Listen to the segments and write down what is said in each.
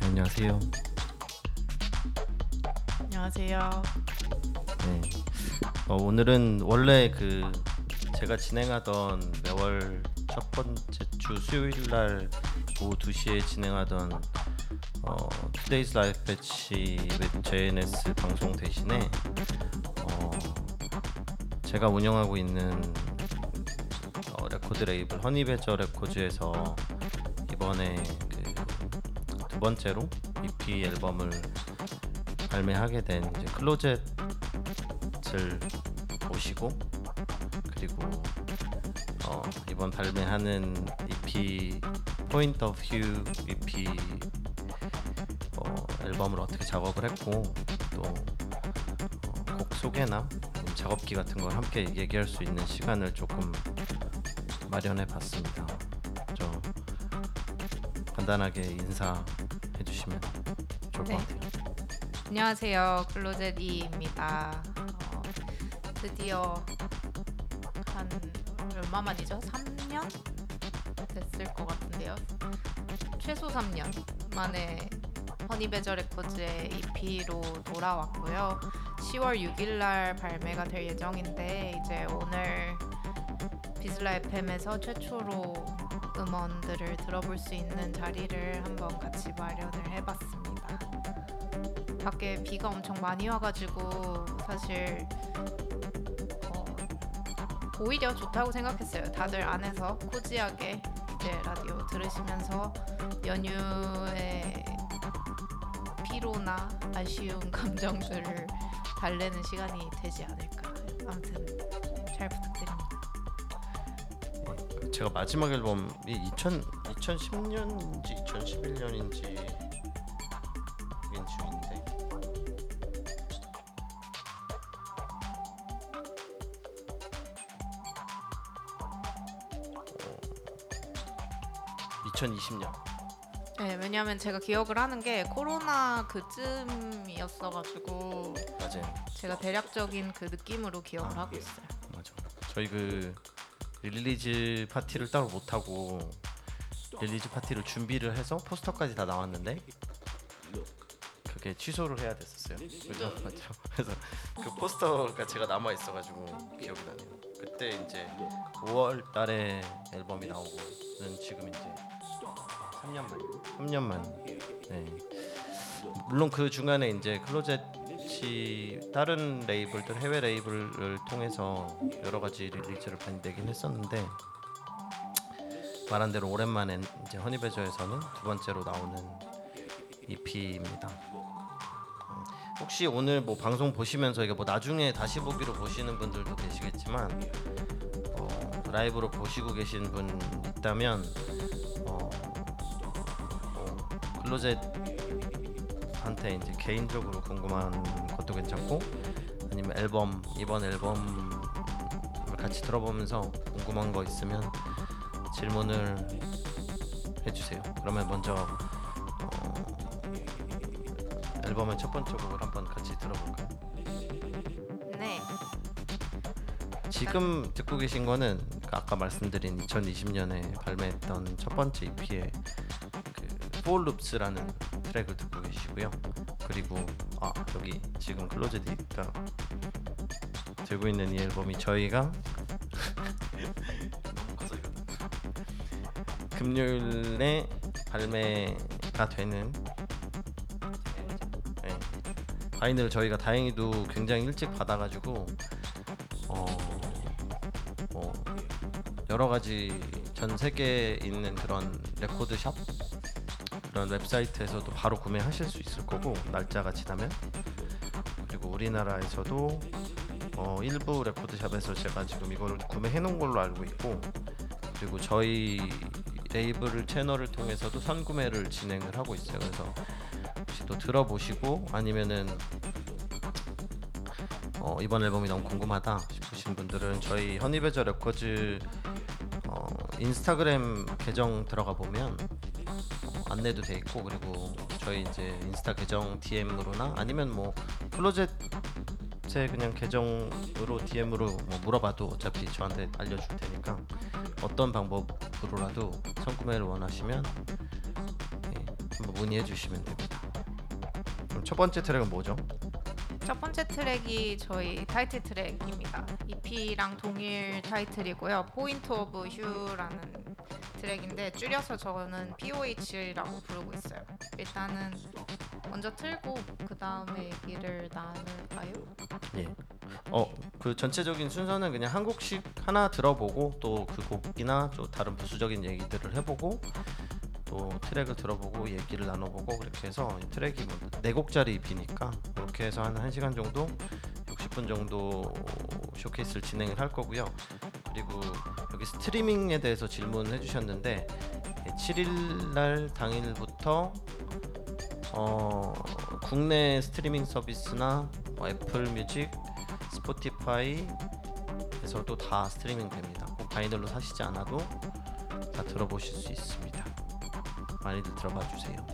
안녕하세요. 안녕하세요. 네. 오늘은 원래 제가 진행하던 매월 첫 번째 주 수요일 날 오후 2시에 진행하던 Today's Life Batch with JNS 방송 대신에 제가 운영하고 있는 레코드 레이블 허니 배저 레코드에서 이번에 두 번째로 EP 앨범을 발매하게 된 이제 클로젯을 모시고 그리고 이번 발매하는 EP Point of Hue EP 앨범을 어떻게 작업을 했고 또 곡 소개나 작업기 같은 걸 함께 얘기할 수 있는 시간을 조금 마련해 봤습니다. 간단하게 인사 해주시면 좋을 것 같아요. 안녕하세요, 클로젯 이입니다. 드디어 한 얼마만이죠? 3년 됐을 것 같은데요. 최소 3년 만에 허니베저 레코드의 EP로 돌아왔고요. 10월 6일날 발매가 될 예정인데 이제 오늘 비슬라 FM에서 최초로 음원들을 들어볼 수 있는 자리를 한번 같이 마련을 해봤습니다. 밖에 비가 엄청 많이 와가지고 사실 오히려 좋다고 생각했어요. 다들 안에서 코지하게 이제 라디오 들으시면서 연휴의 피로나 아쉬운 감정들을 달래는 시간이 되지 않을까. 아무튼 잘 부탁드립니다. 제가 마지막 앨범이 2010년인지 2011년인지 인데 어, 2020년. 네, 왜냐하면 제가 기억을 하는 게 코로나 그쯤이었어가지고 맞아요. 제가 대략적인 그 느낌으로 기억을 하고 있어요. 맞아. 저희 릴리즈 파티를 따로 못하고 릴리즈 파티를 준비를 해서 포스터까지 다 나왔는데 그게 취소를 해야 됐었어요. 그래서 그 포스터가 제가 남아있어가지고 기억이 나네요. 그때 이제 5월 달에 앨범이 나오고는 지금 이제 3년 만. 네. 물론 그 중간에 이제 클로젯이 다른 레이블들 해외 레이블을 통해서 여러 가지 릴리즈를 많이 내긴 했었는데 말한 대로 오랜만에 이제 허니베저에서는 두 번째로 나오는 EP입니다. 혹시 오늘 방송 보시면서 이게 나중에 다시 보기로 보시는 분들도 계시겠지만 라이브로 보시고 계신 분 있다면 클로젯 한테 이제 개인적으로 궁금한 것도 괜찮고 아니면 앨범 이번 앨범을 같이 들어보면서 궁금한 거 있으면 질문을 해주세요. 그러면 먼저 앨범의 첫 번째 곡을 한번 같이 들어볼까요? 네. 지금 듣고 계신 거는 아까 말씀드린 2020년에 발매했던 첫 번째 EP의 Four Loops라는 트랙을 듣고 계시고요. 그리고 여기 지금 Closet Yi가 들고 있는 이 앨범이 저희가 금요일에 발매가 되는 바이널을 저희가 다행히도 굉장히 일찍 받아가지고 여러 가지 전 세계에 있는 그런 레코드샵 그런 웹사이트에서도 바로 구매하실 수 있을 거고, 날짜가 지나면. 그리고 우리나라에서도 일부 레코드샵에서 제가 지금 이걸 구매해 놓은 걸로 알고 있고, 그리고 저희 레이블 채널을 통해서도 선구매를 진행을 하고 있어요. 그래서 혹시 또 들어보시고 아니면은 이번 앨범이 너무 궁금하다 싶으신 분들은 저희 허니베저 레코즈 인스타그램 계정 들어가 보면 안내도 돼 있고, 그리고 저희 이제 인스타 계정 DM으로나 아니면 뭐 클로젯 제 그냥 계정으로 DM으로 뭐 물어봐도 어차피 저한테 알려줄 테니까 어떤 방법으로라도 선구매를 원하시면 한번 문의해 주시면 됩니다. 그럼 첫 번째 트랙은 뭐죠? 첫 번째 트랙이 저희 타이틀 트랙입니다. EP랑 동일 타이틀이고요. Point of Hue라는 트랙인데 줄여서 저는 POH라고 부르고 있어요. 일단은 먼저 틀고 그 다음에 얘기를 나눌까요? 예. 그 전체적인 순서는 그냥 한 곡씩 하나 들어보고 또 그 곡이나 또 다른 부수적인 얘기들을 해보고 또 트랙을 들어보고 얘기를 나눠보고 그렇게 해서 트랙이 뭐 4곡짜리 EP니까 그렇게 해서 한 1시간 정도 60분 정도 쇼케이스를 진행을 할 거고요. 그리고 여기 스트리밍에 대해서 질문해 주셨는데 7일날 당일부터 국내 스트리밍 서비스나 애플 뮤직, 스포티파이에서도 다 스트리밍 됩니다. 꼭 바이널로 사시지 않아도 다 들어보실 수 있습니다. 많이들 들어봐 주세요.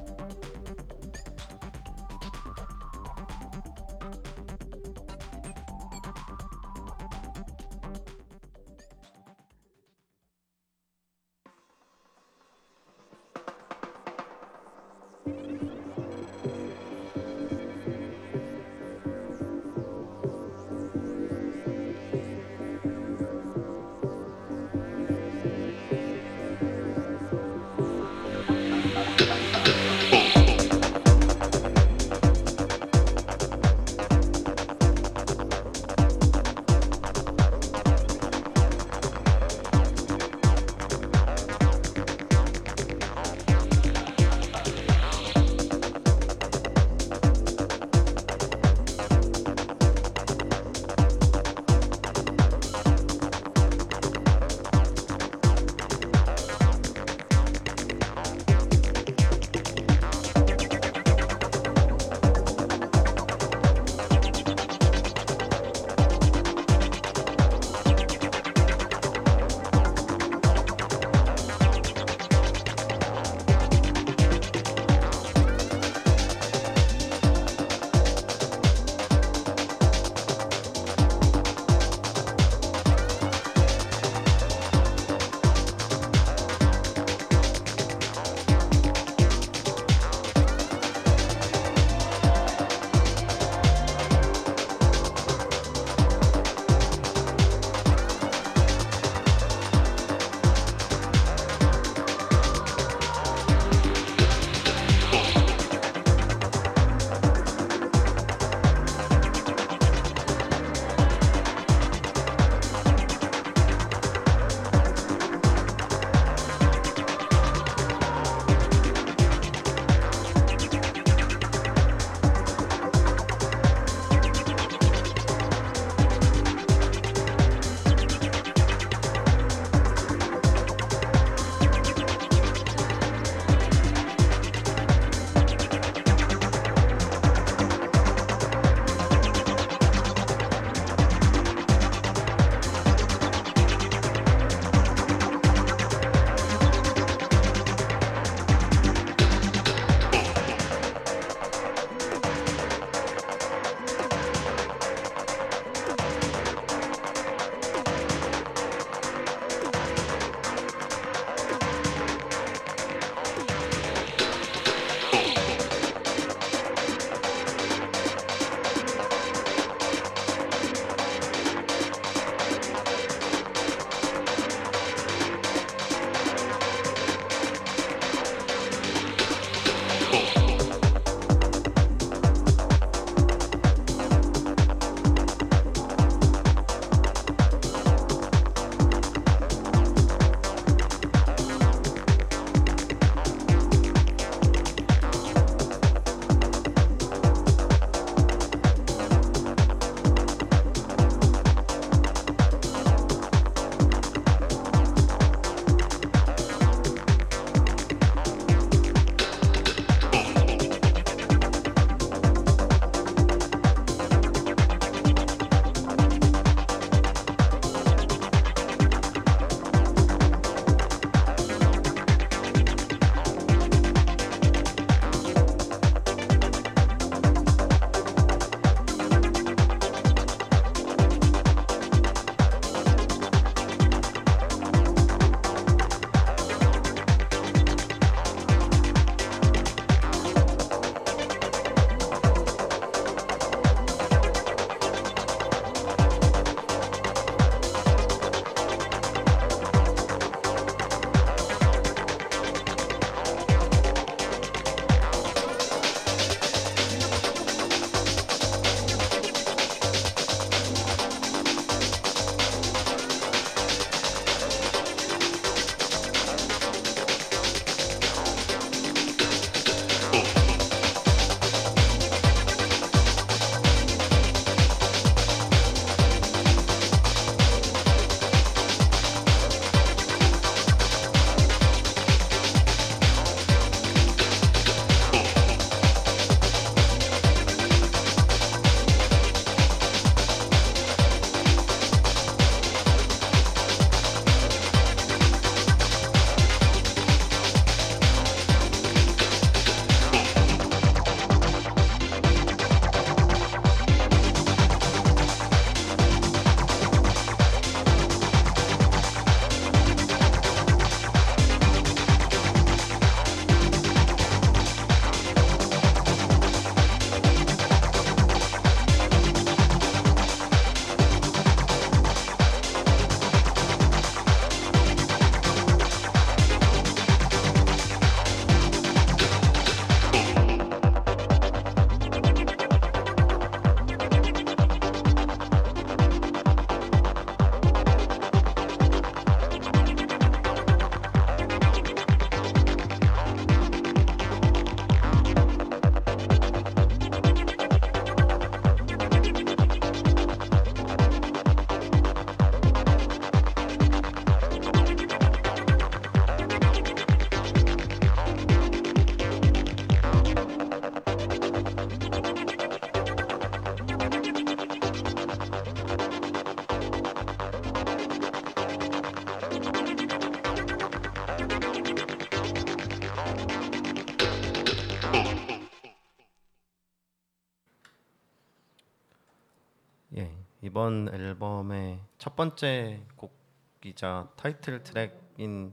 예, 이번 앨범의 첫 번째 곡이자 타이틀 트랙인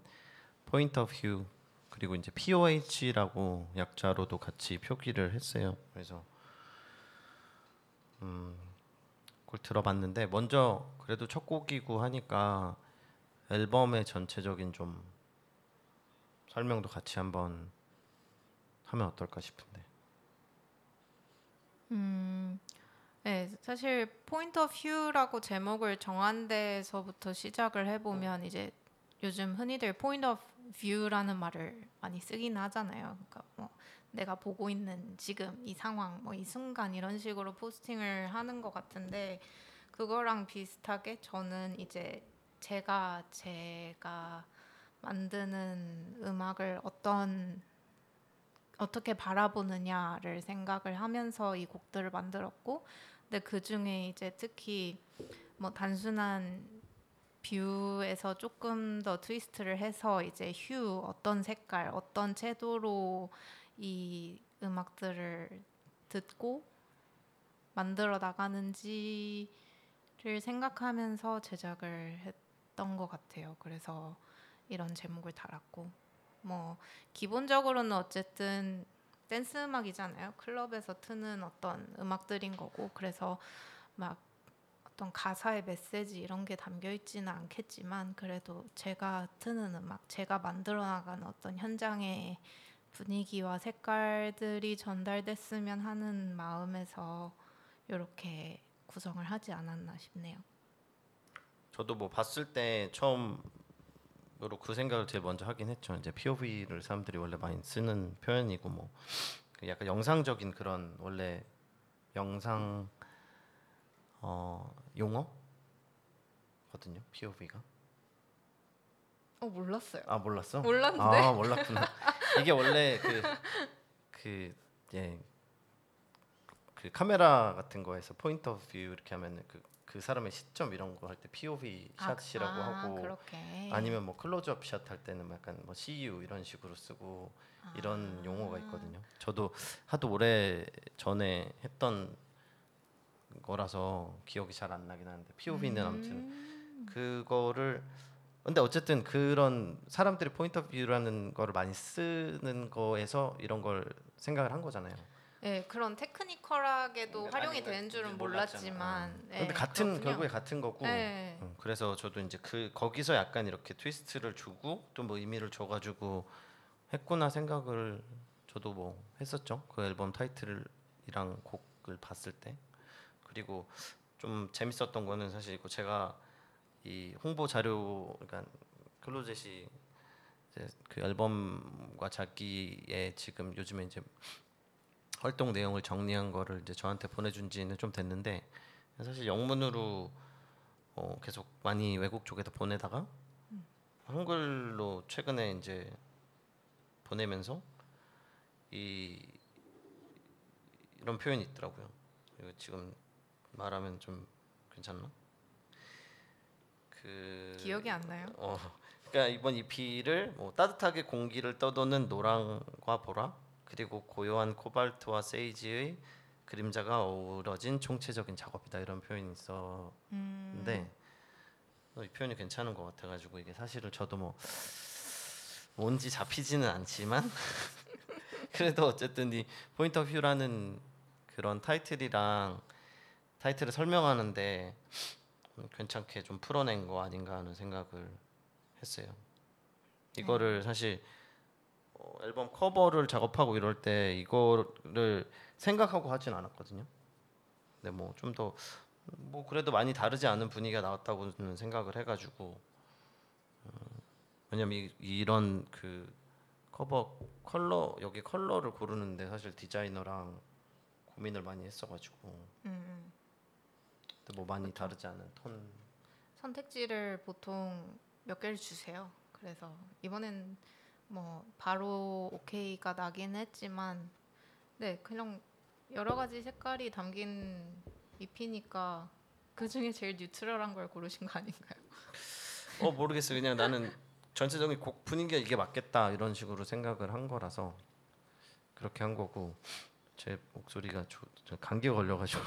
Point of Hue 그리고 이제 POH라고 약자로도 같이 표기를 했어요. 그래서 그걸 들어봤는데 먼저 그래도 첫 곡이고 하니까 앨범의 전체적인 좀 설명도 같이 한번 하면 어떨까 싶은데. 네, 사실 Point of View라고 제목을 정한 데서부터 시작을 해보면 이제 요즘 흔히들 Point of View라는 말을 많이 쓰긴 하잖아요. 그러니까 뭐 내가 보고 있는 지금 이 상황, 뭐 이 순간 이런 식으로 포스팅을 하는 것 같은데 그거랑 비슷하게 저는 이제 제가 만드는 음악을 어떻게 바라보느냐를 생각을 하면서 이 곡들을 만들었고, 근데 그 중에 이제 특히 뭐 단순한 뷰에서 조금 더 트위스트를 해서 이제 휴 어떤 색깔, 어떤 채도로 이 음악들을 듣고 만들어 나가는지를 생각하면서 제작을 했던 것 같아요. 그래서 이런 제목을 달았고, 뭐 기본적으로는 어쨌든 댄스 음악이잖아요. 클럽에서 트는 어떤 음악들인 거고, 그래서 막 어떤 가사의 메시지 이런 게 담겨 있지는 않겠지만 그래도 제가 트는 음악, 제가 만들어 나간 어떤 현장의 분위기와 색깔들이 전달됐으면 하는 마음에서 이렇게 구성을 하지 않았나 싶네요. 저도 뭐 봤을 때 처음으로 그 생각을 제일 먼저 하긴 했죠. 이제 POV를 사람들이 원래 많이 쓰는 표현이고 뭐 약간 영상적인 그런 원래 영상 용어거든요. POV가. 몰랐어요. 아, 몰랐어? 몰랐는데. 아, 몰랐구나. 이게 원래 그 카메라 같은 거에서 포인트 오브 뷰 이렇게 하면은 그 사람의 시점 이런 거 할 때 POV 샷이라고 하고 그렇게. 아니면 뭐 클로즈업 샷 할 때는 약간 뭐 CU 이런 식으로 쓰고 이런 용어가 있거든요. 저도 하도 오래 전에 했던 거라서 기억이 잘 안 나긴 하는데 POV는 아무튼 그거를 근데 어쨌든 그런 사람들이 포인트 오브 뷰라는 거를 많이 쓰는 거에서 이런 걸 생각을 한 거잖아요. 네, 그런 테크니컬하게도 활용이 되는 줄은 몰랐지만 네, 근데 결국에 같은 거고 네. 그래서 저도 이제 거기서 약간 이렇게 트위스트를 주고 또 뭐 의미를 줘가지고 했구나 생각을 저도 뭐 했었죠. 그 앨범 타이틀이랑 곡을 봤을 때. 그리고 좀 재밌었던 거는 사실 이거 제가 이 홍보 자료, 그러니까 클로젯이 이제 그 앨범과 자기의 지금 요즘에 이제 활동 내용을 정리한 거를 이제 저한테 보내준 지는 좀 됐는데 사실 영문으로 계속 많이 외국 쪽에다 보내다가 한글로 최근에 이제 보내면서 이런 표현이 있더라고요. 이거 지금 말하면 좀 괜찮나? 기억이 안 나요. 그러니까 이번 EP를 뭐 따뜻하게 공기를 떠도는 노랑과 보라 그리고 고요한 코발트와 세이지의 그림자가 어우러진 총체적인 작업이다 이런 표현이 있었는데 이 표현이 괜찮은 것 같아가지고 이게 사실은 저도 뭐 뭔지 잡히지는 않지만 그래도 어쨌든 이 포인트 오브 뷰라는 그런 타이틀을 설명하는데 괜찮게 좀 풀어낸 거 아닌가 하는 생각을 했어요. 이거를 사실 앨범 커버를 작업하고 이럴 때 이거를 생각하고 하진 않았거든요. 근데 뭐 좀 더 뭐 그래도 많이 다르지 않은 분위기가 나왔다고는 생각을 해가지고 왜냐면 이런 그 커버 컬러 여기 컬러를 고르는데 사실 디자이너랑 고민을 많이 했어가지고. 뭐 많이 다르지 않은 톤 선택지를 보통 몇 개를 주세요. 그래서 이번엔 뭐 바로 오케이가 나긴 했지만 네 그냥 여러 가지 색깔이 담긴 잎이니까 그 중에 제일 뉴트럴한 걸 고르신 거 아닌가요? 모르겠어요. 그냥 나는 전체적인 곡 분위기가 이게 맞겠다 이런 식으로 생각을 한 거라서 그렇게 한 거고 제 목소리가 저 감기 걸려가지고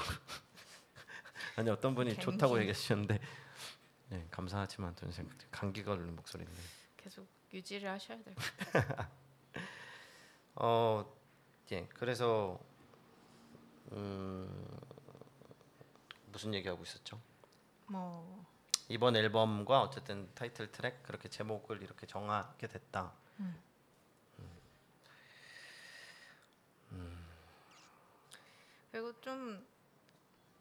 아니 어떤 분이 감기. 좋다고 얘기하셨는데 네, 감사하지만 저는 감기 걸리는 목소리인데 계속 유지를 하셔야 될 것 같아요. 예, 그래서 무슨 얘기하고 있었죠? 뭐 이번 앨범과 어쨌든 타이틀 트랙 그렇게 제목을 이렇게 정하게 됐다. 그리고 좀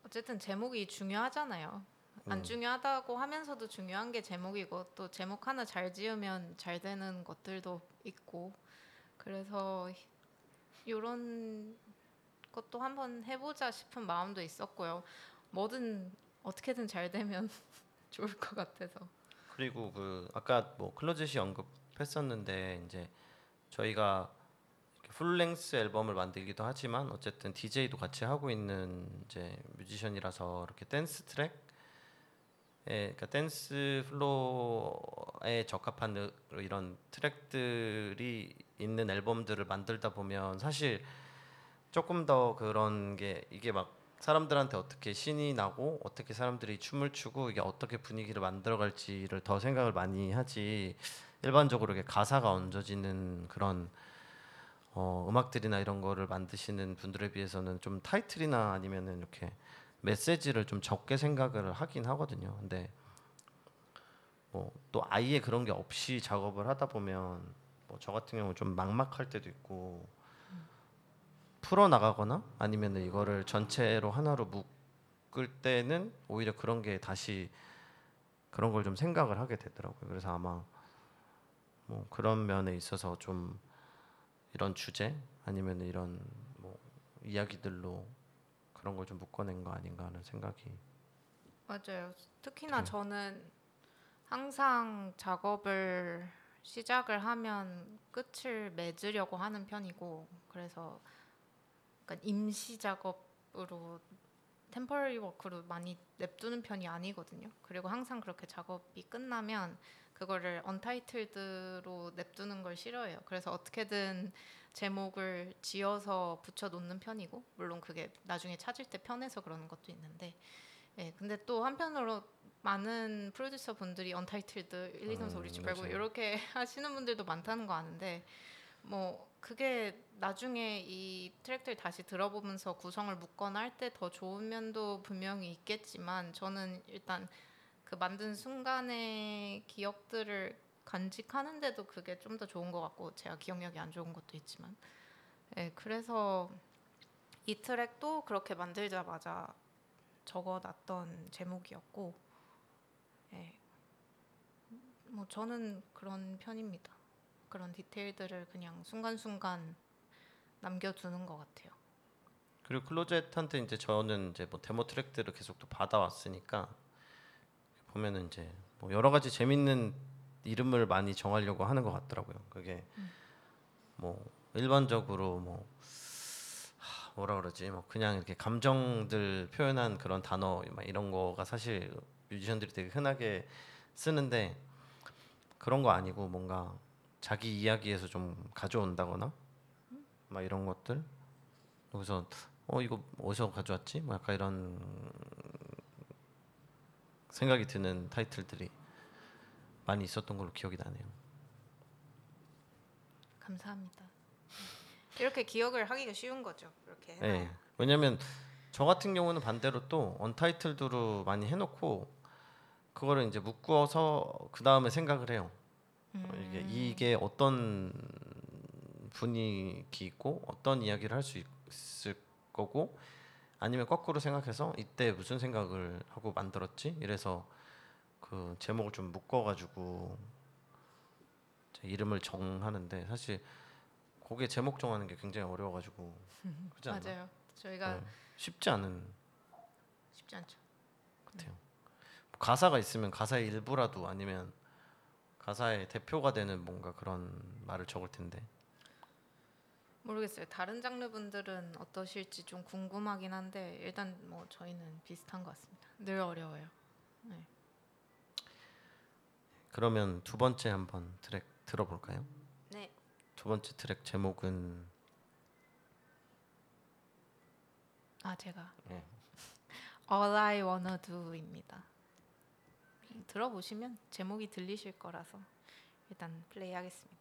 어쨌든 제목이 중요하잖아요. 안 중요하다고 하면서도 중요한 게 제목이고 또 제목 하나 잘 지으면 잘 되는 것들도 있고 그래서 이런 것도 한번 해보자 싶은 마음도 있었고요. 뭐든 어떻게든 잘 되면 좋을 것 같아서. 그리고 그 아까 뭐 클로젯이 언급했었는데 이제 저희가 풀랭스 앨범을 만들기도 하지만 어쨌든 DJ도 같이 하고 있는 이제 뮤지션이라서 이렇게 댄스 트랙 그러니까 댄스 플로어에 적합한 이런 트랙들이 있는 앨범들을 만들다 보면 사실 조금 더 그런 게 이게 막 사람들한테 어떻게 신이 나고 어떻게 사람들이 춤을 추고 이게 어떻게 분위기를 만들어갈지를 더 생각을 많이 하지 일반적으로 이렇게 가사가 얹어지는 그런 음악들이나 이런 거를 만드시는 분들에 비해서는 좀 타이틀이나 아니면은 이렇게 메시지를 좀 적게 생각을 하긴 하거든요. 근데 뭐 또 아예 그런 게 없이 작업을 하다 보면 뭐 저 같은 경우는 좀 막막할 때도 있고 풀어 나가거나 아니면 이거를 전체로 하나로 묶을 때는 오히려 그런 게 다시 그런 걸 좀 생각을 하게 되더라고요. 그래서 아마 뭐 그런 면에 있어서 좀 이런 주제 아니면 이런 뭐 이야기들로 그런 걸 좀 묶어낸 거 아닌가 하는 생각이 맞아요. 특히나 네. 저는 항상 작업을 시작을 하면 끝을 맺으려고 하는 편이고 그래서 약간 임시 작업으로 템포러리 워크로 많이 냅두는 편이 아니거든요. 그리고 항상 그렇게 작업이 끝나면 그거를 언타이틀드로 냅두는 걸 싫어해요. 그래서 어떻게든 제목을 지어서 붙여놓는 편이고 물론 그게 나중에 찾을 때 편해서 그러는 것도 있는데 예, 근데 또 한편으로 많은 프로듀서 분들이 언타이틀드 1, 2, 3, 4, 5, 6, 7, 8, 9 이렇게 하시는 분들도 많다는 거 아는데 뭐 그게 나중에 이 트랙들 다시 들어보면서 구성을 묶거나 할 때 더 좋은 면도 분명히 있겠지만 저는 일단 그 만든 순간의 기억들을 간직하는데도 그게 좀 더 좋은 것 같고 제가 기억력이 안 좋은 것도 있지만 네, 그래서 이 트랙도 그렇게 만들자마자 적어놨던 제목이었고 네. 뭐 저는 그런 편입니다. 그런 디테일들을 그냥 순간순간 남겨두는 것 같아요. 그리고 클로젯한테 이제 저는 이제 뭐 데모 트랙들을 계속 또 받아왔으니까 보면은 이제 뭐 여러 가지 재밌는 이름을 많이 정하려고 하는 것 같더라고요. 그게 뭐 일반적으로 뭐 뭐라 그러지 뭐 그냥 이렇게 감정들 표현한 그런 단어 막 이런 거가 사실 뮤지션들이 되게 흔하게 쓰는데 그런 거 아니고 뭔가 자기 이야기에서 좀 가져온다거나 막 이런 것들 여기서 이거 어디서 가져왔지? 뭐 약간 이런 생각이 드는 타이틀들이 많이 있었던 걸로 기억이 나네요. 감사합니다. 이렇게 기억을 하기가 쉬운 거죠. 이렇게 해놔야. 네. 왜냐하면 저 같은 경우는 반대로 또 언타이틀드로 많이 해놓고 그거를 이제 묶어서 그 다음에 생각을 해요. 이게 어떤 분위기고 어떤 이야기를 할 수 있을 거고 아니면 거꾸로 생각해서 이때 무슨 생각을 하고 만들었지? 이래서 그 제목을 좀 묶어가지고 제 이름을 정하는데 사실 곡의 제목 정하는 게 굉장히 어려워가지고 그렇지 않나? 맞아요. 저희가 쉽지 않죠. 같아요. 가사가 있으면 가사의 일부라도 아니면 가사의 대표가 되는 뭔가 그런 말을 적을 텐데 모르겠어요. 다른 장르 분들은 어떠실지 좀 궁금하긴 한데 일단 뭐 저희는 비슷한 것 같습니다. 늘 어려워요. 네. 그러면 두 번째 한번 트랙 들어볼까요? 네. 두 번째 트랙 제목은 아 제가 네. All I Wanna Do입니다. 들어보시면 제목이 들리실 거라서 일단 플레이하겠습니다.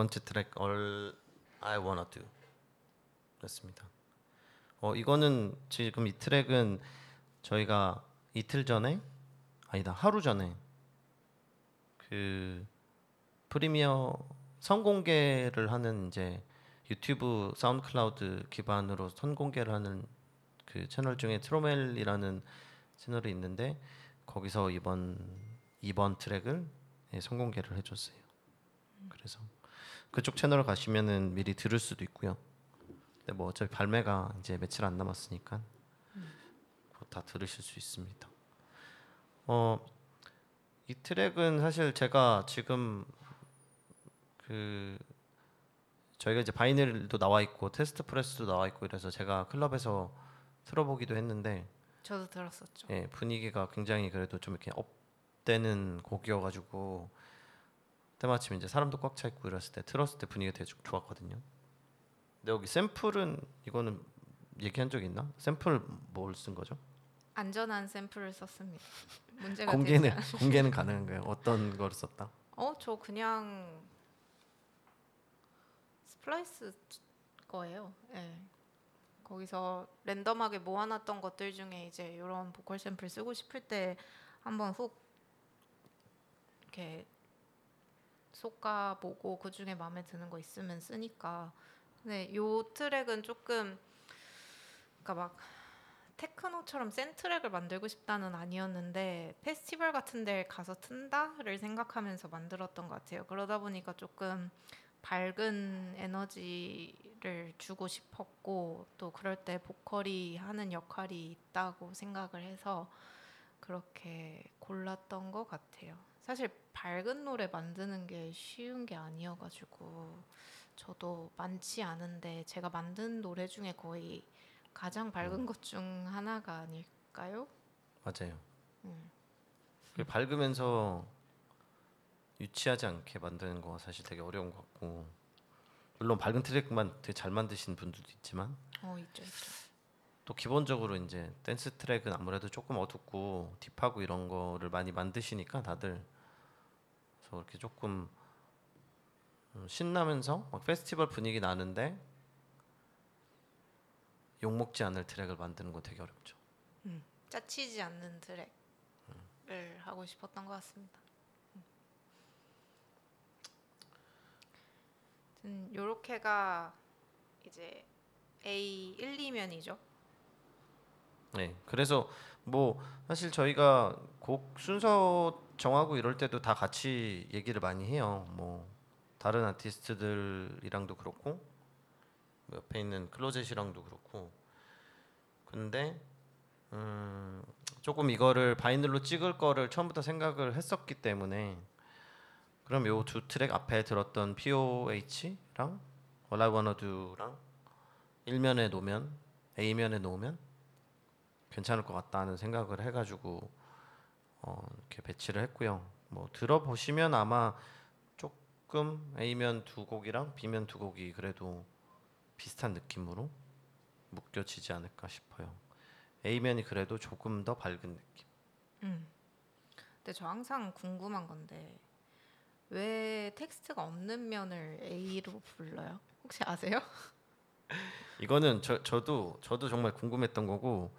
번째 트랙 All I Wanna Do 였습니다. 이거는 지금 이 트랙은 저희가 하루 전에 그 프리미어 선공개를 하는 이제 유튜브 사운드클라우드 기반으로 선공개를 하는 그 채널 중에 트로멜이라는 채널이 있는데 거기서 이번 트랙을 선공개를 해줬어요. 그래서 그쪽 채널 가시면은 미리 들을 수도 있고요. 근데 뭐 어차피 발매가 이제 며칠 안 남았으니까 다 들으실 수 있습니다. 이 트랙은 사실 제가 지금 그 저희가 이제 바이닐도 나와 있고 테스트 프레스도 나와 있고 이래서 제가 클럽에서 틀어보기도 했는데 저도 들었었죠. 예, 분위기가 굉장히 그래도 좀 이렇게 업되는 곡이어가지고 때마침 이제 사람도 꽉 차 있고 이랬을 때 틀었을 때 분위기가 되게 좋았거든요. 근데 여기 샘플은 이거는 얘기한 적 있나? 샘플 뭘 쓴 거죠? 안전한 샘플을 썼습니다. 문제가 공개는 가능한가요? 어떤 걸 썼다? 저 그냥 스플라이스 거예요. 네. 거기서 랜덤하게 모아놨던 것들 중에 이제 이런 보컬 샘플 쓰고 싶을 때 한번 훅 이렇게 솎아보고 그 중에 마음에 드는 거 있으면 쓰니까. 근데 요 트랙은 조금 그러니까 막 테크노처럼 센 트랙을 만들고 싶다는 아니었는데 페스티벌 같은 데 가서 튼다를 생각하면서 만들었던 것 같아요. 그러다 보니까 조금 밝은 에너지를 주고 싶었고 또 그럴 때 보컬이 하는 역할이 있다고 생각을 해서 그렇게 골랐던 것 같아요. 사실 밝은 노래 만드는 게 쉬운 게 아니어가지고 저도 많지 않은데 제가 만든 노래 중에 거의 가장 밝은 것 중 하나가 아닐까요? 맞아요. 밝으면서 유치하지 않게 만드는 거 사실 되게 어려운 것 같고 물론 밝은 트랙만 되게 잘 만드신 분들도 있지만 있죠. 또 기본적으로 이제 댄스 트랙은 아무래도 조금 어둡고 딥하고 이런 거를 많이 만드시니까 다들 그래서 이렇게 조금 신나면서 막 페스티벌 분위기 나는데 욕먹지 않을 트랙을 만드는 거 되게 어렵죠. 짜치지 않는 트랙을 하고 싶었던 것 같습니다. 요렇게가 이제 A 1, 2면이죠. 네, 그래서 뭐 사실 저희가 곡 순서 정하고 이럴 때도 다 같이 얘기를 많이 해요. 뭐 다른 아티스트들이랑도 그렇고 옆에 있는 클로젯이랑도 그렇고. 근데 조금 이거를 바이닐로 찍을 거를 처음부터 생각을 했었기 때문에 그럼 요 두 트랙 앞에 들었던 POH랑 All I Wanna Do랑 1면에 놓으면 A면에 놓으면 괜찮을 것 같다는 생각을 해가지고 이렇게 배치를 했고요. 뭐 들어보시면 아마 조금 A면 두 곡이랑 B면 두 곡이 그래도 비슷한 느낌으로 묶여지지 않을까 싶어요. A면이 그래도 조금 더 밝은 느낌. 근데 저 항상 궁금한 건데 왜 텍스트가 없는 면을 A로 불러요? 혹시 아세요? 이거는 저도 정말 궁금했던 거고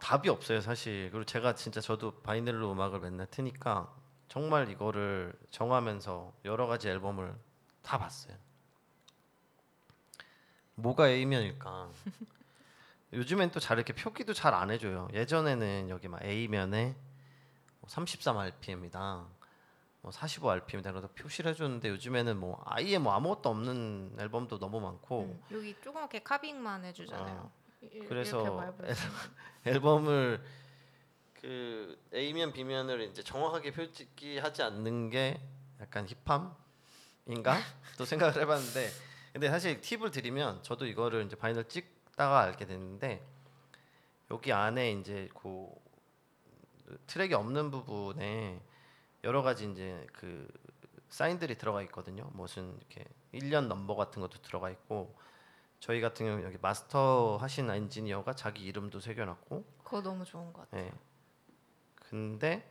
답이 없어요 사실. 그리고 제가 진짜 저도 바이닐로 음악을 맨날 트니까 정말 이거를 정하면서 여러 가지 앨범을 다 봤어요. 뭐가 A면일까? 요즘엔 또 잘 이렇게 표기도 잘 안 해줘요. 예전에는 여기 막 A면에 33rpm이다, 뭐 45rpm이다 이런 거 표시를 해줬는데 요즘에는 뭐 아예 뭐 아무것도 없는 앨범도 너무 많고 여기 조그맣게 카빙만 해주잖아요. 그래서 앨범을 그 A면 B면을 이제 정확하게 표기하지 않는 게 약간 힙함인가? 또 생각을 해봤는데 근데 사실 팁을 드리면 저도 이거를 이제 바이널 찍다가 알게 됐는데 여기 안에 이제 그 트랙이 없는 부분에 여러 가지 이제 그 사인들이 들어가 있거든요. 무슨 이렇게 1년 넘버 같은 것도 들어가 있고 저희 같은 경우 여기 마스터 하신 엔지니어가 자기 이름도 새겨놨고 그거 너무 좋은 것 같아요. 네. 근데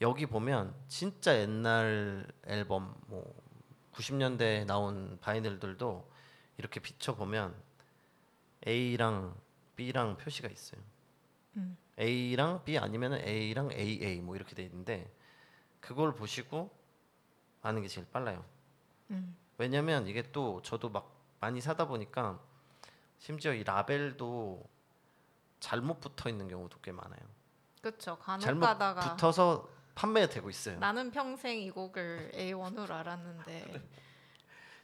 여기 보면 진짜 옛날 앨범 뭐 90년대에 나온 바이닐들도 이렇게 비춰보면 A랑 B랑 표시가 있어요. A랑 B 아니면 A랑 AA 뭐 이렇게 돼 있는데 그걸 보시고 아는 게 제일 빨라요. 왜냐면 이게 또 저도 막 많이 사다 보니까 심지어 이 라벨도 잘못 붙어 있는 경우도 꽤 많아요. 그렇죠. 간혹 가다가 잘못 붙어서 판매되고 있어요. 나는 평생 이 곡을 A1으로 알았는데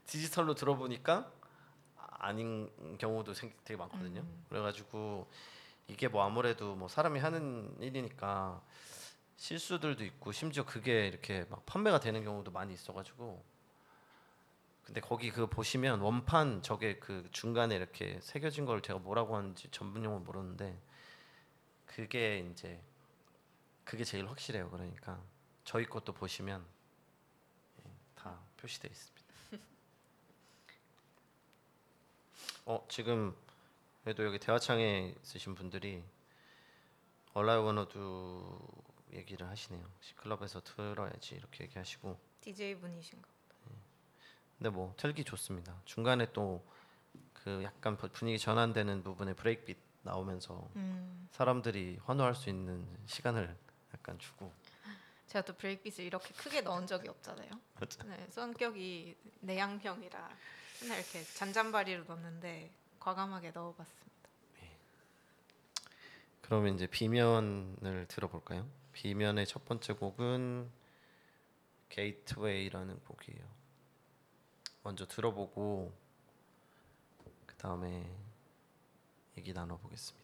디지털로 들어보니까 아닌 경우도 되게 많거든요. 그래가지고 이게 뭐 아무래도 뭐 사람이 하는 일이니까 실수들도 있고 심지어 그게 이렇게 막 판매가 되는 경우도 많이 있어가지고. 근데 거기 그 보시면 원판 저게 그 중간에 이렇게 새겨진 걸 제가 뭐라고 하는지 전문 용어는 모르는데 그게 이제 그게 제일 확실해요. 그러니까 저희 것도 보시면 다 표시되어 있습니다. 지금 그래도 여기 대화창에 쓰신 분들이 All I Wanna Do 얘기를 하시네요. 클럽에서 들어야지 이렇게 얘기하시고 DJ 분이신가? 근데 뭐 틀기 좋습니다. 중간에 또 그 약간 분위기 전환되는 부분에 브레이크빗 나오면서 사람들이 환호할 수 있는 시간을 약간 주고. 제가 또 브레이크빗을 이렇게 크게 넣은 적이 없잖아요. 맞아. 네, 성격이 내향형이라 맨날 이렇게 잔잔바리로 넣는데 과감하게 넣어봤습니다. 네. 그러면 이제 비면을 들어볼까요? 비면의 첫 번째 곡은 게이트웨이라는 곡이에요. 먼저 들어보고 그 다음에 얘기 나눠보겠습니다.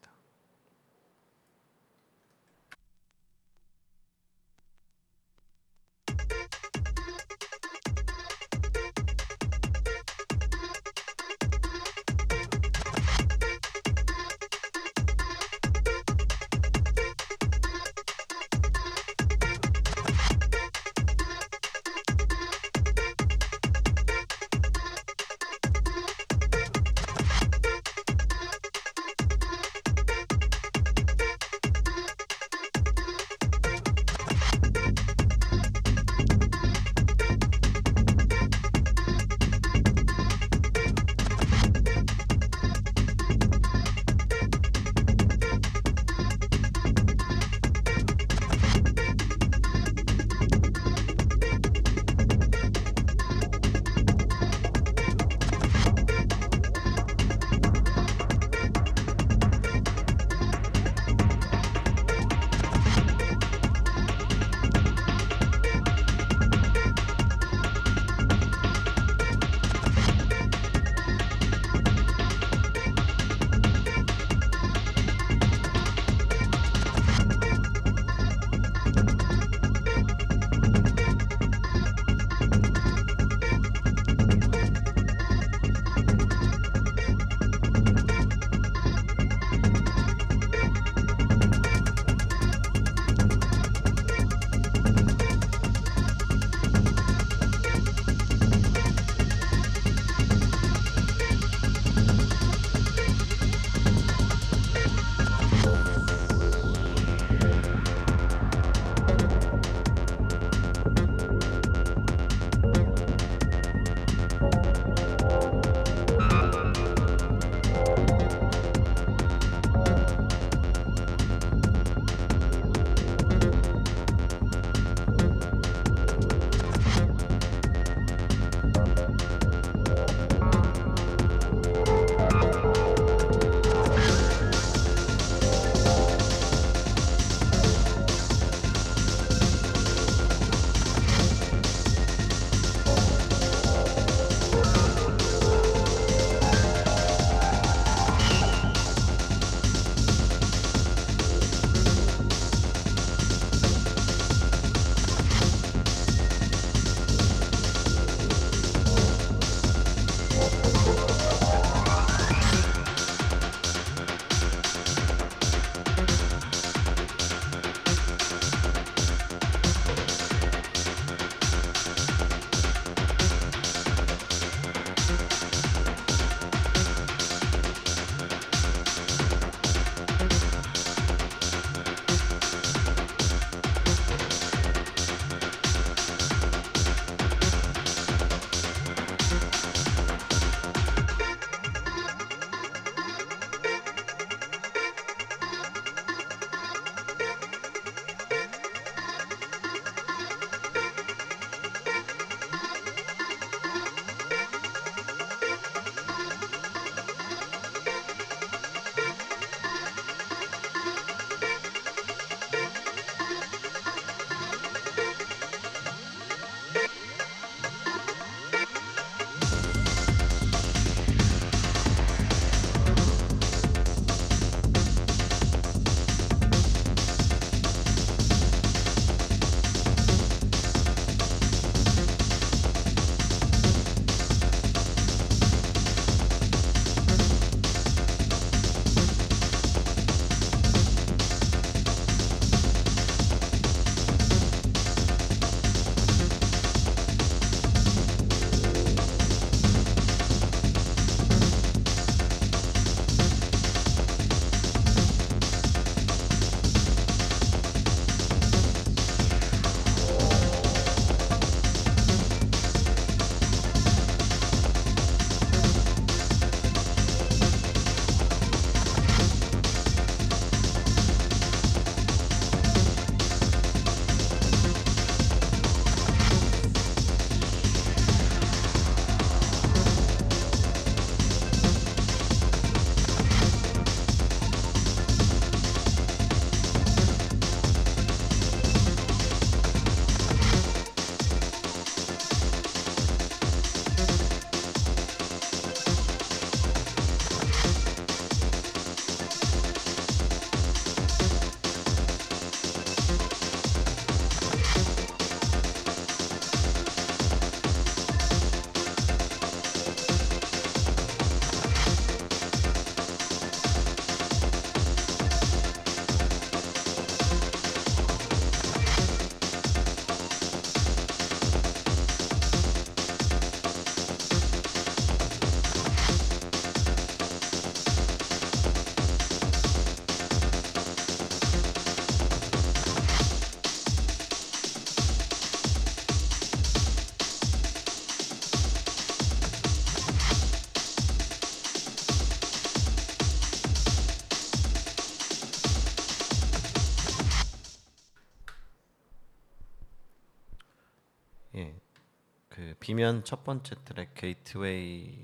그 비면 첫 번째 트랙 게이트웨이를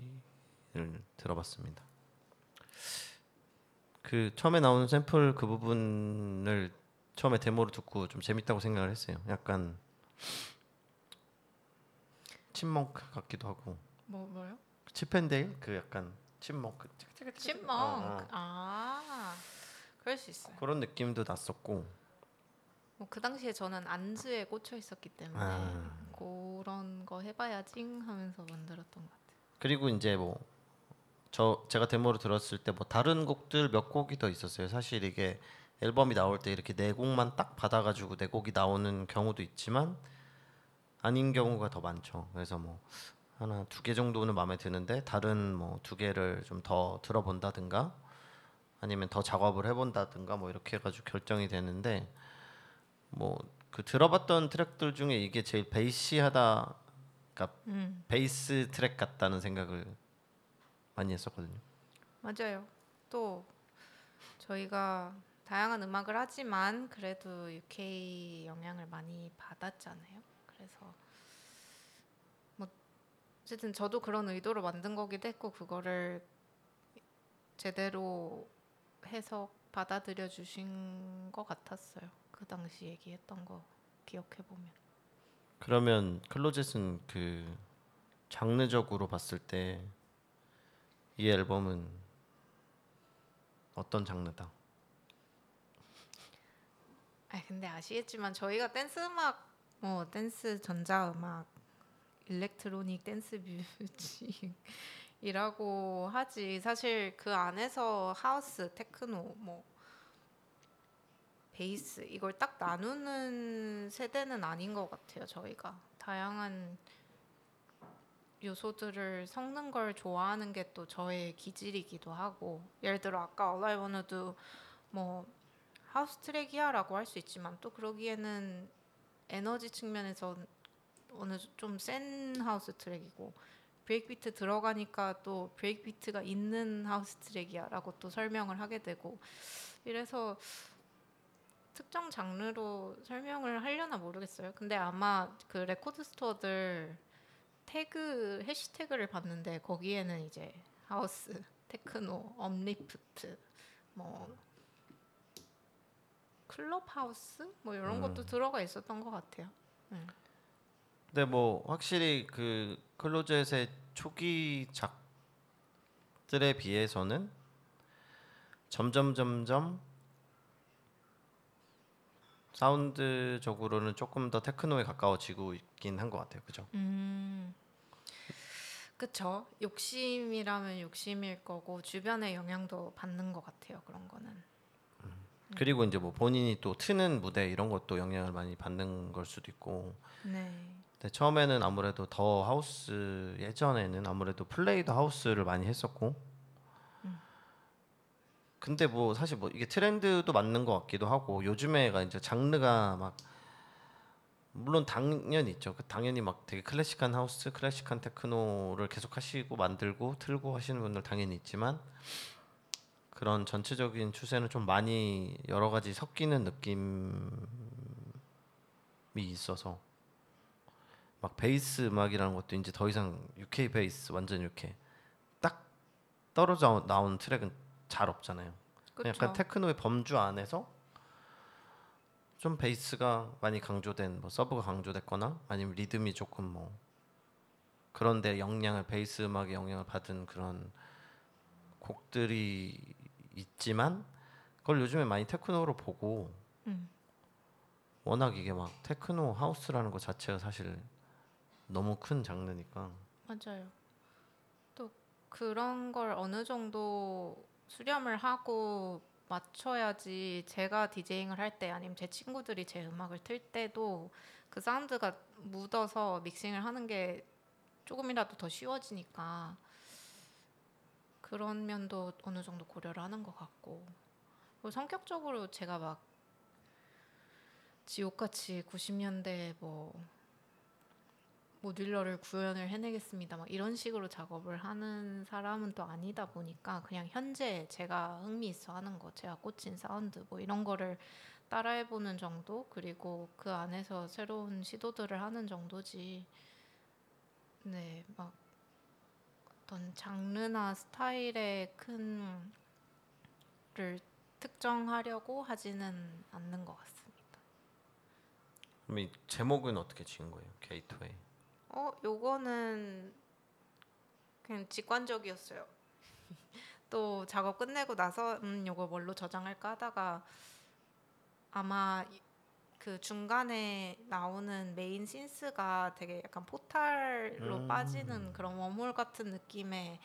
들어봤습니다. 그 처음에 나오는 샘플 그 부분을 처음에 데모를 듣고 좀 재밌다고 생각을 했어요. 약간 침몽크 같기도 하고. 뭐요? 칩앤데일 그 약간 침몽크. 침몽크. 아, 그럴 수 있어요. 그런 느낌도 났었고. 뭐 그 당시에 저는 안즈에 꽂혀 있었기 때문에 그런 거 해봐야 찡하면서 만들었던 것 같아요. 그리고 이제 뭐 제가 데모를 들었을 때 뭐 다른 곡들 몇 곡이 더 있었어요. 사실 이게 앨범이 나올 때 이렇게 네 곡만 딱 받아가지고 네 곡이 나오는 경우도 있지만 아닌 경우가 더 많죠. 그래서 뭐 하나 두 개 정도는 마음에 드는데 다른 뭐 두 개를 좀 더 들어본다든가 아니면 더 작업을 해본다든가 뭐 이렇게 해가지고 결정이 되는데 뭐 그 들어봤던 트랙들 중에 이게 제일 베이시하다, 그러니까 베이스 트랙 같다는 생각을 많이 했었거든요. 맞아요. 또 저희가 다양한 음악을 하지만 그래도 UK 영향을 많이 받았잖아요. 그래서 뭐 어쨌든 저도 그런 의도로 만든 거기도 했고 그거를 제대로 해석 받아들여 주신 것 같았어요. 그 당시 얘기했던 거 기억해 보면. 그러면 클로젯은 그 장르적으로 봤을 때 이 앨범은 어떤 장르다? 아 근데 아시겠지만 저희가 댄스 음악, 뭐 댄스 전자 음악, 일렉트로닉 댄스 뮤직이라고 하지 사실 그 안에서 하우스, 테크노, 뭐 베이스 이걸 딱 나누는 세대는 아닌 것 같아요. 저희가 다양한 요소들을 섞는 걸 좋아하는 게 또 저의 기질이기도 하고 예를 들어 아까 All I Wanna Do 뭐 하우스 트랙이야 라고 할 수 있지만 또 그러기에는 에너지 측면에서 어느 좀 센 하우스 트랙이고 브레이크 비트 들어가니까 또 브레이크 비트가 있는 하우스 트랙이야 라고 또 설명을 하게 되고 이래서 특정 장르로 설명을 하려나 모르겠어요. 근데 아마 그 레코드 스토어들 태그 해시태그를 봤는데 거기에는 이제 하우스, 테크노, 업리프트, 뭐 클럽 하우스 뭐 이런 것도 들어가 있었던 것 같아요. 근데 뭐 확실히 그 클로젯의 초기 작들에 비해서는 점점 사운드적으로는 조금 더 테크노에 가까워지고 있긴 한 것 같아요, 그죠? 그쵸. 욕심이라면 욕심일 거고 주변의 영향도 받는 것 같아요, 그런 거는. 그리고 이제 뭐 본인이 또 트는 무대 이런 것도 영향을 많이 받는 걸 수도 있고. 네. 근데 처음에는 아무래도 더 하우스 예전에는 아무래도 플레이드 하우스를 많이 했었고. 근데 뭐 사실 뭐 이게 트렌드도 맞는 것 같기도 하고 요즘에가 이제 장르가 막 물론 당연히 있죠. 당연히 막 되게 클래식한 하우스, 클래식한 테크노를 계속 하시고 만들고 틀고 하시는 분들 당연히 있지만 그런 전체적인 추세는 좀 많이 여러 가지 섞이는 느낌이 있어서 막 베이스 음악이라는 것도 이제 더 이상 UK 베이스 완전 이렇게 딱 떨어져 나온 트랙은 잘 없잖아요. 그쵸. 약간 테크노의 범주 안에서 좀 베이스가 많이 강조된 뭐 서브가 강조됐거나 아니면 리듬이 조금 뭐 그런데 영향을 베이스 음악의 영향을 받은 그런 곡들이 있지만 그걸 요즘에 많이 테크노로 보고 워낙 이게 막 테크노 하우스라는 거 자체가 사실 너무 큰 장르니까 맞아요. 또 그런 걸 어느 정도 수렴을 하고 맞춰야지 제가 디제잉을 할 때 아니면 제 친구들이 제 음악을 틀 때도 그 사운드가 묻어서 믹싱을 하는 게 조금이라도 더 쉬워지니까 그런 면도 어느 정도 고려를 하는 것 같고 그리고 성격적으로 제가 막 지옥같이 90년대 뭐 모듈러를 구현을 해내겠습니다. 막 이런 식으로 작업을 하는 사람은 또 아니다 보니까 그냥 현재 제가 흥미 있어 하는 거, 제가 꽂힌 사운드 뭐 이런 거를 따라해보는 정도 그리고 그 안에서 새로운 시도들을 하는 정도지 네, 막 어떤 장르나 스타일의 큰를 특정하려고 하지는 않는 것 같습니다. 그럼 이 제목은 어떻게 지은 거예요? 게이트웨이. 요거는 그냥 직관적이었어요. 또 작업 끝내고 나서 요거 뭘로 저장할까 하다가 아마 그 중간에 나오는 메인 신스가 되게 약간 포탈로 빠지는 그런 웜홀 같은 느낌의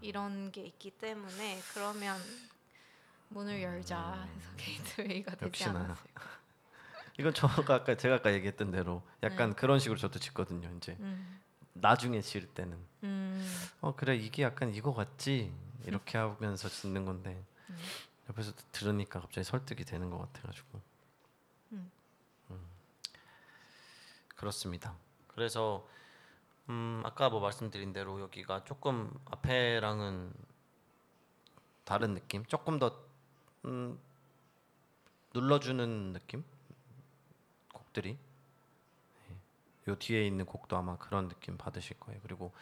이런 게 있기 때문에 그러면 문을 열자 해서 게이트웨이가 되지 않았어요. 이건 제가 아까 얘기했던 대로 약간 그런 식으로 저도 짓거든요. 이제 나중에 지을 때는 그래 이게 약간 이거 같지 이렇게 하면서 짓는 건데 옆에서 들으니까 갑자기 설득이 되는 것 같아가지고 그렇습니다. 그래서 아까 말씀드린 대로 여기가 조금 앞에랑은 다른 느낌, 조금 더 눌러주는 느낌 곡들이 요 뒤에 있는 곡도 아마 그런 느낌 받으실 거예요. 그리고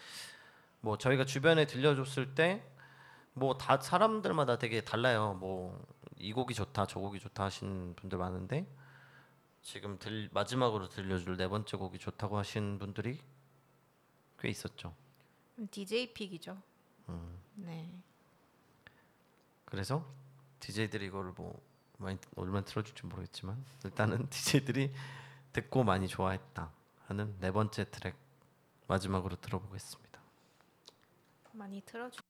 뭐 저희가 주변에 들려줬을 때 뭐 다 사람들마다 되게 달라요. 뭐 이 곡이 좋다, 저 곡이 좋다 하시는 분들 많은데 지금 마지막으로 들려줄 네 번째 곡이 좋다고 하신 분들이 꽤 있었죠. DJ 픽이죠. 네. 그래서 DJ들이 이거를 뭐 많이 얼마나 틀어줄지 모르겠지만 일단은 DJ들이 듣고 많이 좋아했다 하는 네 번째 트랙 마지막으로 들어보겠습니다. 많이 틀어주.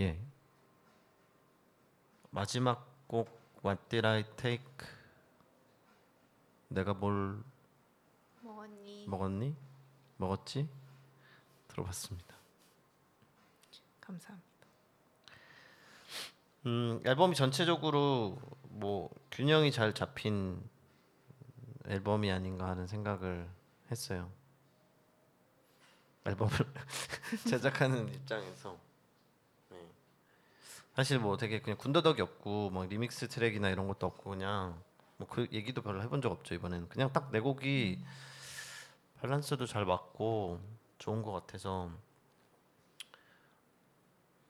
예. 마지막 곡 What Did I Take? 내가 뭘 먹었니? 먹었지? 들어봤습니다. 감사합니다. 앨범이 전체적으로 뭐 균형이 잘 잡힌 앨범이 아닌가 하는 생각을 했어요. 앨범을 제작하는 입장에서 네. 사실 뭐 되게 그냥 군더더기 없고 막 리믹스 트랙이나 이런 것도 없고 그냥 뭐 그 얘기도 별로 해본 적 없죠. 이번에는 그냥 딱 내 곡이 밸런스도 잘 맞고 좋은 것 같아서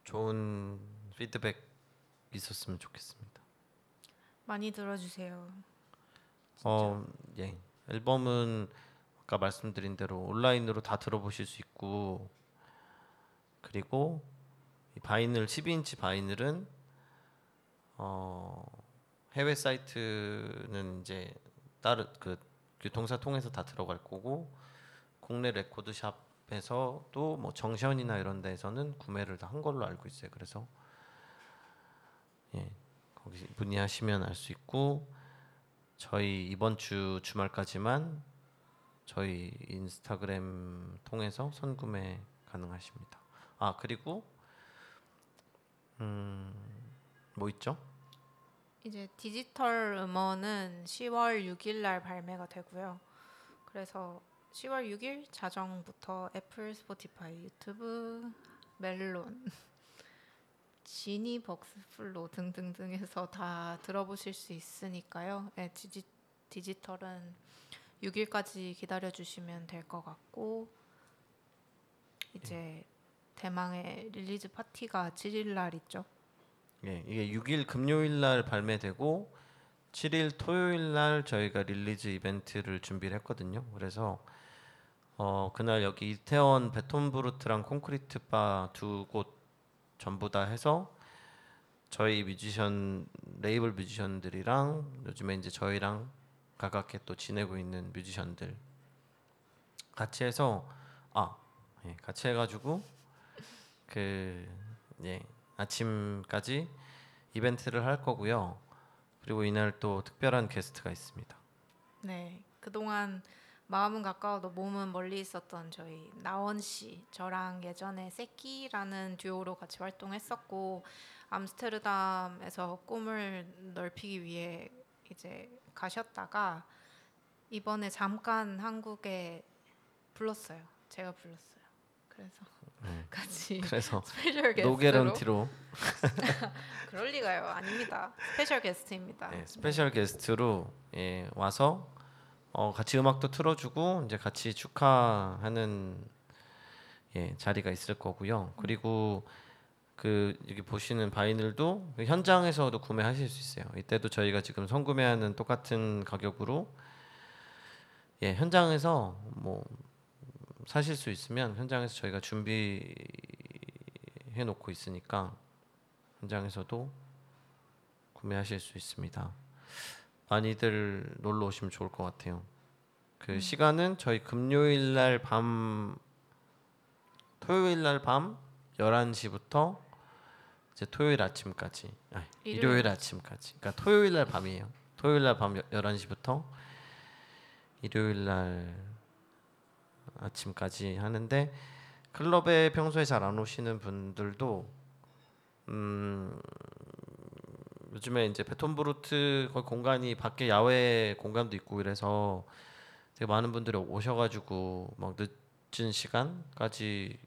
좋은 피드백 있었으면 좋겠습니다. 많이 들어주세요. 예. 앨범은 아까 말씀드린 대로 온라인으로 다 들어보실 수 있고, 그리고 이 바이늘 12인치 바이늘은 해외 사이트는 이제 다른 그 교통사 통해서 다 들어갈 거고, 국내 레코드샵에서 또 뭐 정션이나 이런 데에서는 구매를 다 한 걸로 알고 있어요. 그래서 예, 거기 문의하시면 알 수 있고, 저희 이번 주 주말까지만 저희 인스타그램 통해서 선구매 가능하십니다. 아, 그리고 뭐 있죠? 이제 디지털 음원은 10월 6일 날 발매가 되고요. 그래서 10월 6일 자정부터 애플, 스포티파이, 유튜브, 멜론, 지니, 벅스플로 등등등에서 다 들어보실 수 있으니까요. 네, 디지털은 6일까지 기다려주시면 될 것 같고, 이제 예. 대망의 릴리즈 파티가 7일 날 있죠. 예, 이게 6일 금요일 날 발매되고 7일 토요일 날 저희가 릴리즈 이벤트를 준비를 했거든요. 그래서 그날 여기 이태원 베톤 브루트랑 콘크리트 바 두 곳 전부 다 해서 저희 레이블 뮤지션들이랑 요즘에 이제 저희랑 가깝게 또 지내고 있는 뮤지션들 같이 해서 같이 해가지고 아침까지 이벤트를 할 거고요. 그리고 이날 또 특별한 게스트가 있습니다. 네, 그동안 마음은 가까워도 몸은 멀리 있었던 저희 나원 씨, 저랑 예전에 새끼라는 듀오로 같이 활동했었고, 암스테르담에서 꿈을 넓히기 위해 이제 가셨다가 이번에 잠깐 한국에 불렀어요. 제가 불렀어요. 그래서 같이 스페셜 게스트로 노게런티로 그럴 리가요. 아닙니다. 스페셜 게스트입니다. 네, 스페셜 게스트로 예, 와서 같이 음악도 틀어주고 이제 같이 축하하는 예, 자리가 있을 거고요. 그리고 그 여기 보시는 바이늘도 현장에서도 구매하실 수 있어요. 이때도 저희가 지금 선구매하는 똑같은 가격으로 예, 현장에서 뭐 사실 수 있으면 현장에서 저희가 준비해 놓고 있으니까 현장에서도 구매하실 수 있습니다. 많이들 놀러 오시면 좋을 것 같아요. 그 시간은 저희 금요일 날 밤, 토요일 날 밤 11시부터 이제 일요일 아침까지. 그러니까 토요일 날 밤이에요. 토요일 날 밤 11시부터 일요일 날 아침까지 하는데, 클럽에 평소에 잘 안 오시는 분들도 요즘에 이제 베톤 브루트 공간이 밖에 야외 공간도 있고 그래서 되게 많은 분들이 오셔가지고 막 늦은 시간까지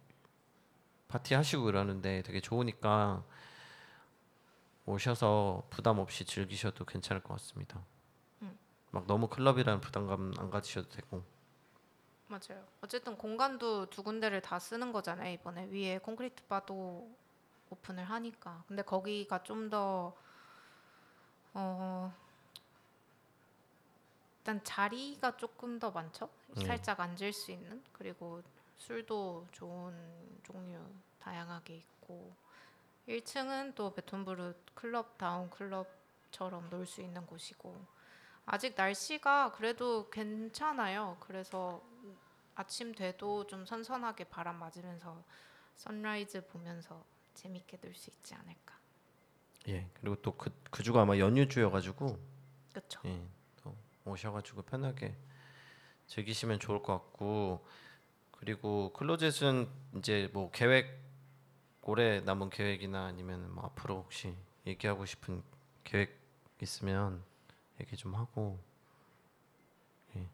파티하시고 이러는데 되게 좋으니까 오셔서 부담 없이 즐기셔도 괜찮을 것 같습니다. 막 너무 클럽이라는 부담감 안 가지셔도 되고. 맞아요. 어쨌든 공간도 두 군데를 다 쓰는 거잖아요. 이번에 위에 콘크리트 바도 오픈을 하니까. 근데 거기가 좀 더 일단 자리가 조금 더 많죠. 살짝 앉을 수 있는, 그리고 술도 좋은 종류 다양하게 있고, 1층은 또 베톤브루 클럽다운 클럽처럼 놀 수 있는 곳이고, 아직 날씨가 그래도 괜찮아요. 그래서 아침 돼도 좀 선선하게 바람 맞으면서 선라이즈 보면서 재밌게 놀 수 있지 않을까. 예, 그리고 또 그 주가 아마 연휴주여가지고 그렇죠. 예, 또 오셔가지고 편하게 즐기시면 좋을 것 같고, 그리고 클로젯은 이제 뭐 계획, 올해 남은 계획이나 아니면 뭐 앞으로 혹시 얘기하고 싶은 계획 있으면 얘기 좀 하고. 예.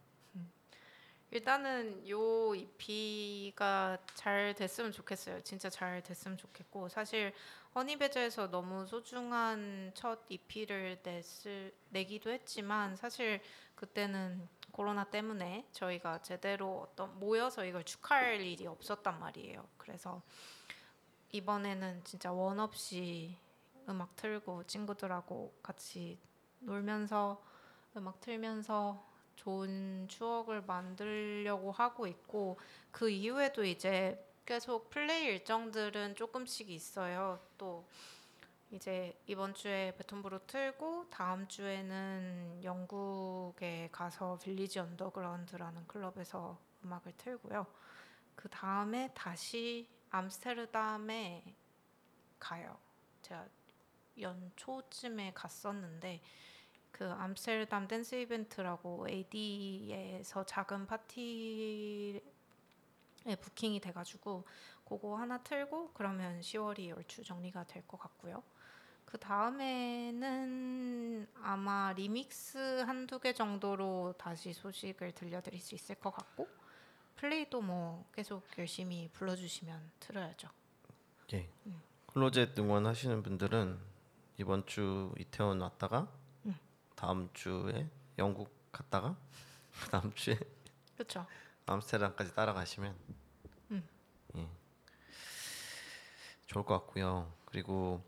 일단은 요 EP가 잘 됐으면 좋겠어요. 진짜 잘 됐으면 좋겠고, 사실 허니베저에서 너무 소중한 첫 EP를 내기도 했지만 사실 그때는 코로나 때문에 저희가 제대로 모여서 이걸 축하할 일이 없었단 말이에요. 그래서 이번에는 진짜 원 없이 음악 틀고 친구들하고 같이 놀면서 음악 틀면서 좋은 추억을 만들려고 하고 있고, 그 이후에도 이제 계속 플레이 일정들은 조금씩 있어요. 또 이제 이번 주에 베톤브루 틀고 다음 주에는 영국에 가서 빌리지 언더그라운드라는 클럽에서 음악을 틀고요. 그 다음에 다시 암스테르담에 가요. 제가 연초쯤에 갔었는데 그 암스테르담 댄스 이벤트라고 AD에서 작은 파티에 부킹이 돼가지고 그거 하나 틀고 그러면 10월이 얼추 정리가 될 것 같고요. 그 다음에는 아마 리믹스 한두 개 정도로 다시 소식을 들려드릴 수 있을 것 같고, 플레이도 뭐 계속 열심히 불러주시면 틀어야죠. 예. 클로젯 응원하시는 분들은 이번 주 이태원 왔다가 다음 주에 영국 갔다가 그 다음 주에 그렇죠. 암스테르담까지 따라가시면 예. 좋을 것 같고요. 그리고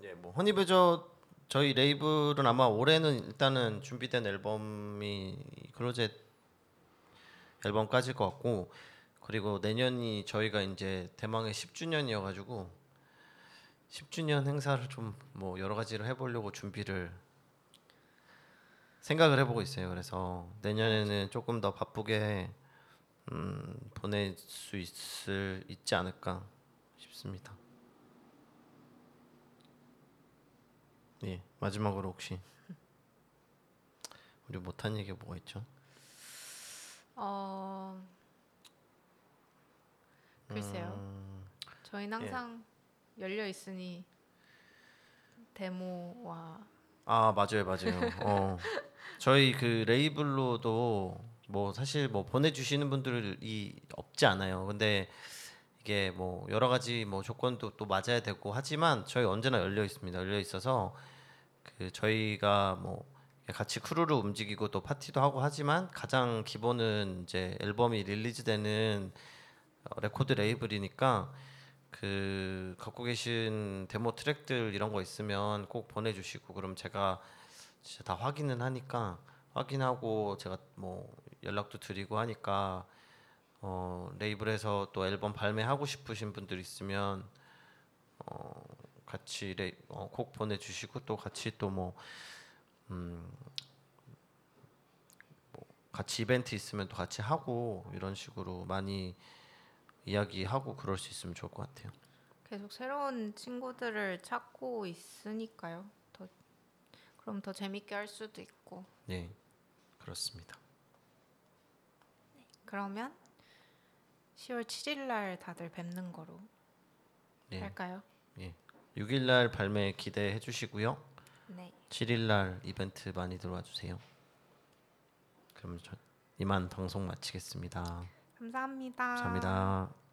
예, 뭐 허니베저 저희 레이블은 아마 올해는 일단은 준비된 앨범이 클로젯 앨범까지일 것 같고, 그리고 내년이 저희가 이제 대망의 10주년이어가지고 10주년 행사를 좀 뭐 여러 가지를 해보려고 준비를 생각을 해보고 있어요. 그래서 내년에는 조금 더 바쁘게 보낼 수 있지 않을까 싶습니다. 예, 마지막으로 혹시 우리 못한 얘기가 뭐가 있죠? 글쎄요. 저희는 항상 예. 열려 있으니 데모와 아 맞아요. 저희 그 레이블로도 뭐 사실 뭐 보내주시는 분들이 없지 않아요. 근데 이게 뭐 여러 가지 뭐 조건도 또 맞아야 되고 하지만 저희 언제나 열려 있습니다. 열려 있어서 그 저희가 뭐 같이 크루로 움직이고 또 파티도 하고 하지만 가장 기본은 이제 앨범이 릴리즈되는 레코드 레이블이니까 그 갖고 계신 데모 트랙들 이런 거 있으면 꼭 보내주시고, 그럼 제가 진짜 다 확인은 하니까 확인하고 제가 뭐 연락도 드리고 하니까 레이블에서 또 앨범 발매하고 싶으신 분들 있으면 같이 꼭 보내주시고 또 같이 또 뭐 같이 이벤트 있으면 또 같이 하고 이런 식으로 많이 이야기하고 그럴 수 있으면 좋을 것 같아요. 계속 새로운 친구들을 찾고 있으니까요. 그럼 더 재밌게 할 수도 있고. 네, 그렇습니다. 그러면 10월 7일 날 다들 뵙는 거로 예. 할까요? 예. 6일 날 발매 기대해 주시고요. 네. 7일 날 이벤트 많이 들어와 주세요. 그럼 저 이만 방송 마치겠습니다. 감사합니다. 감사합니다.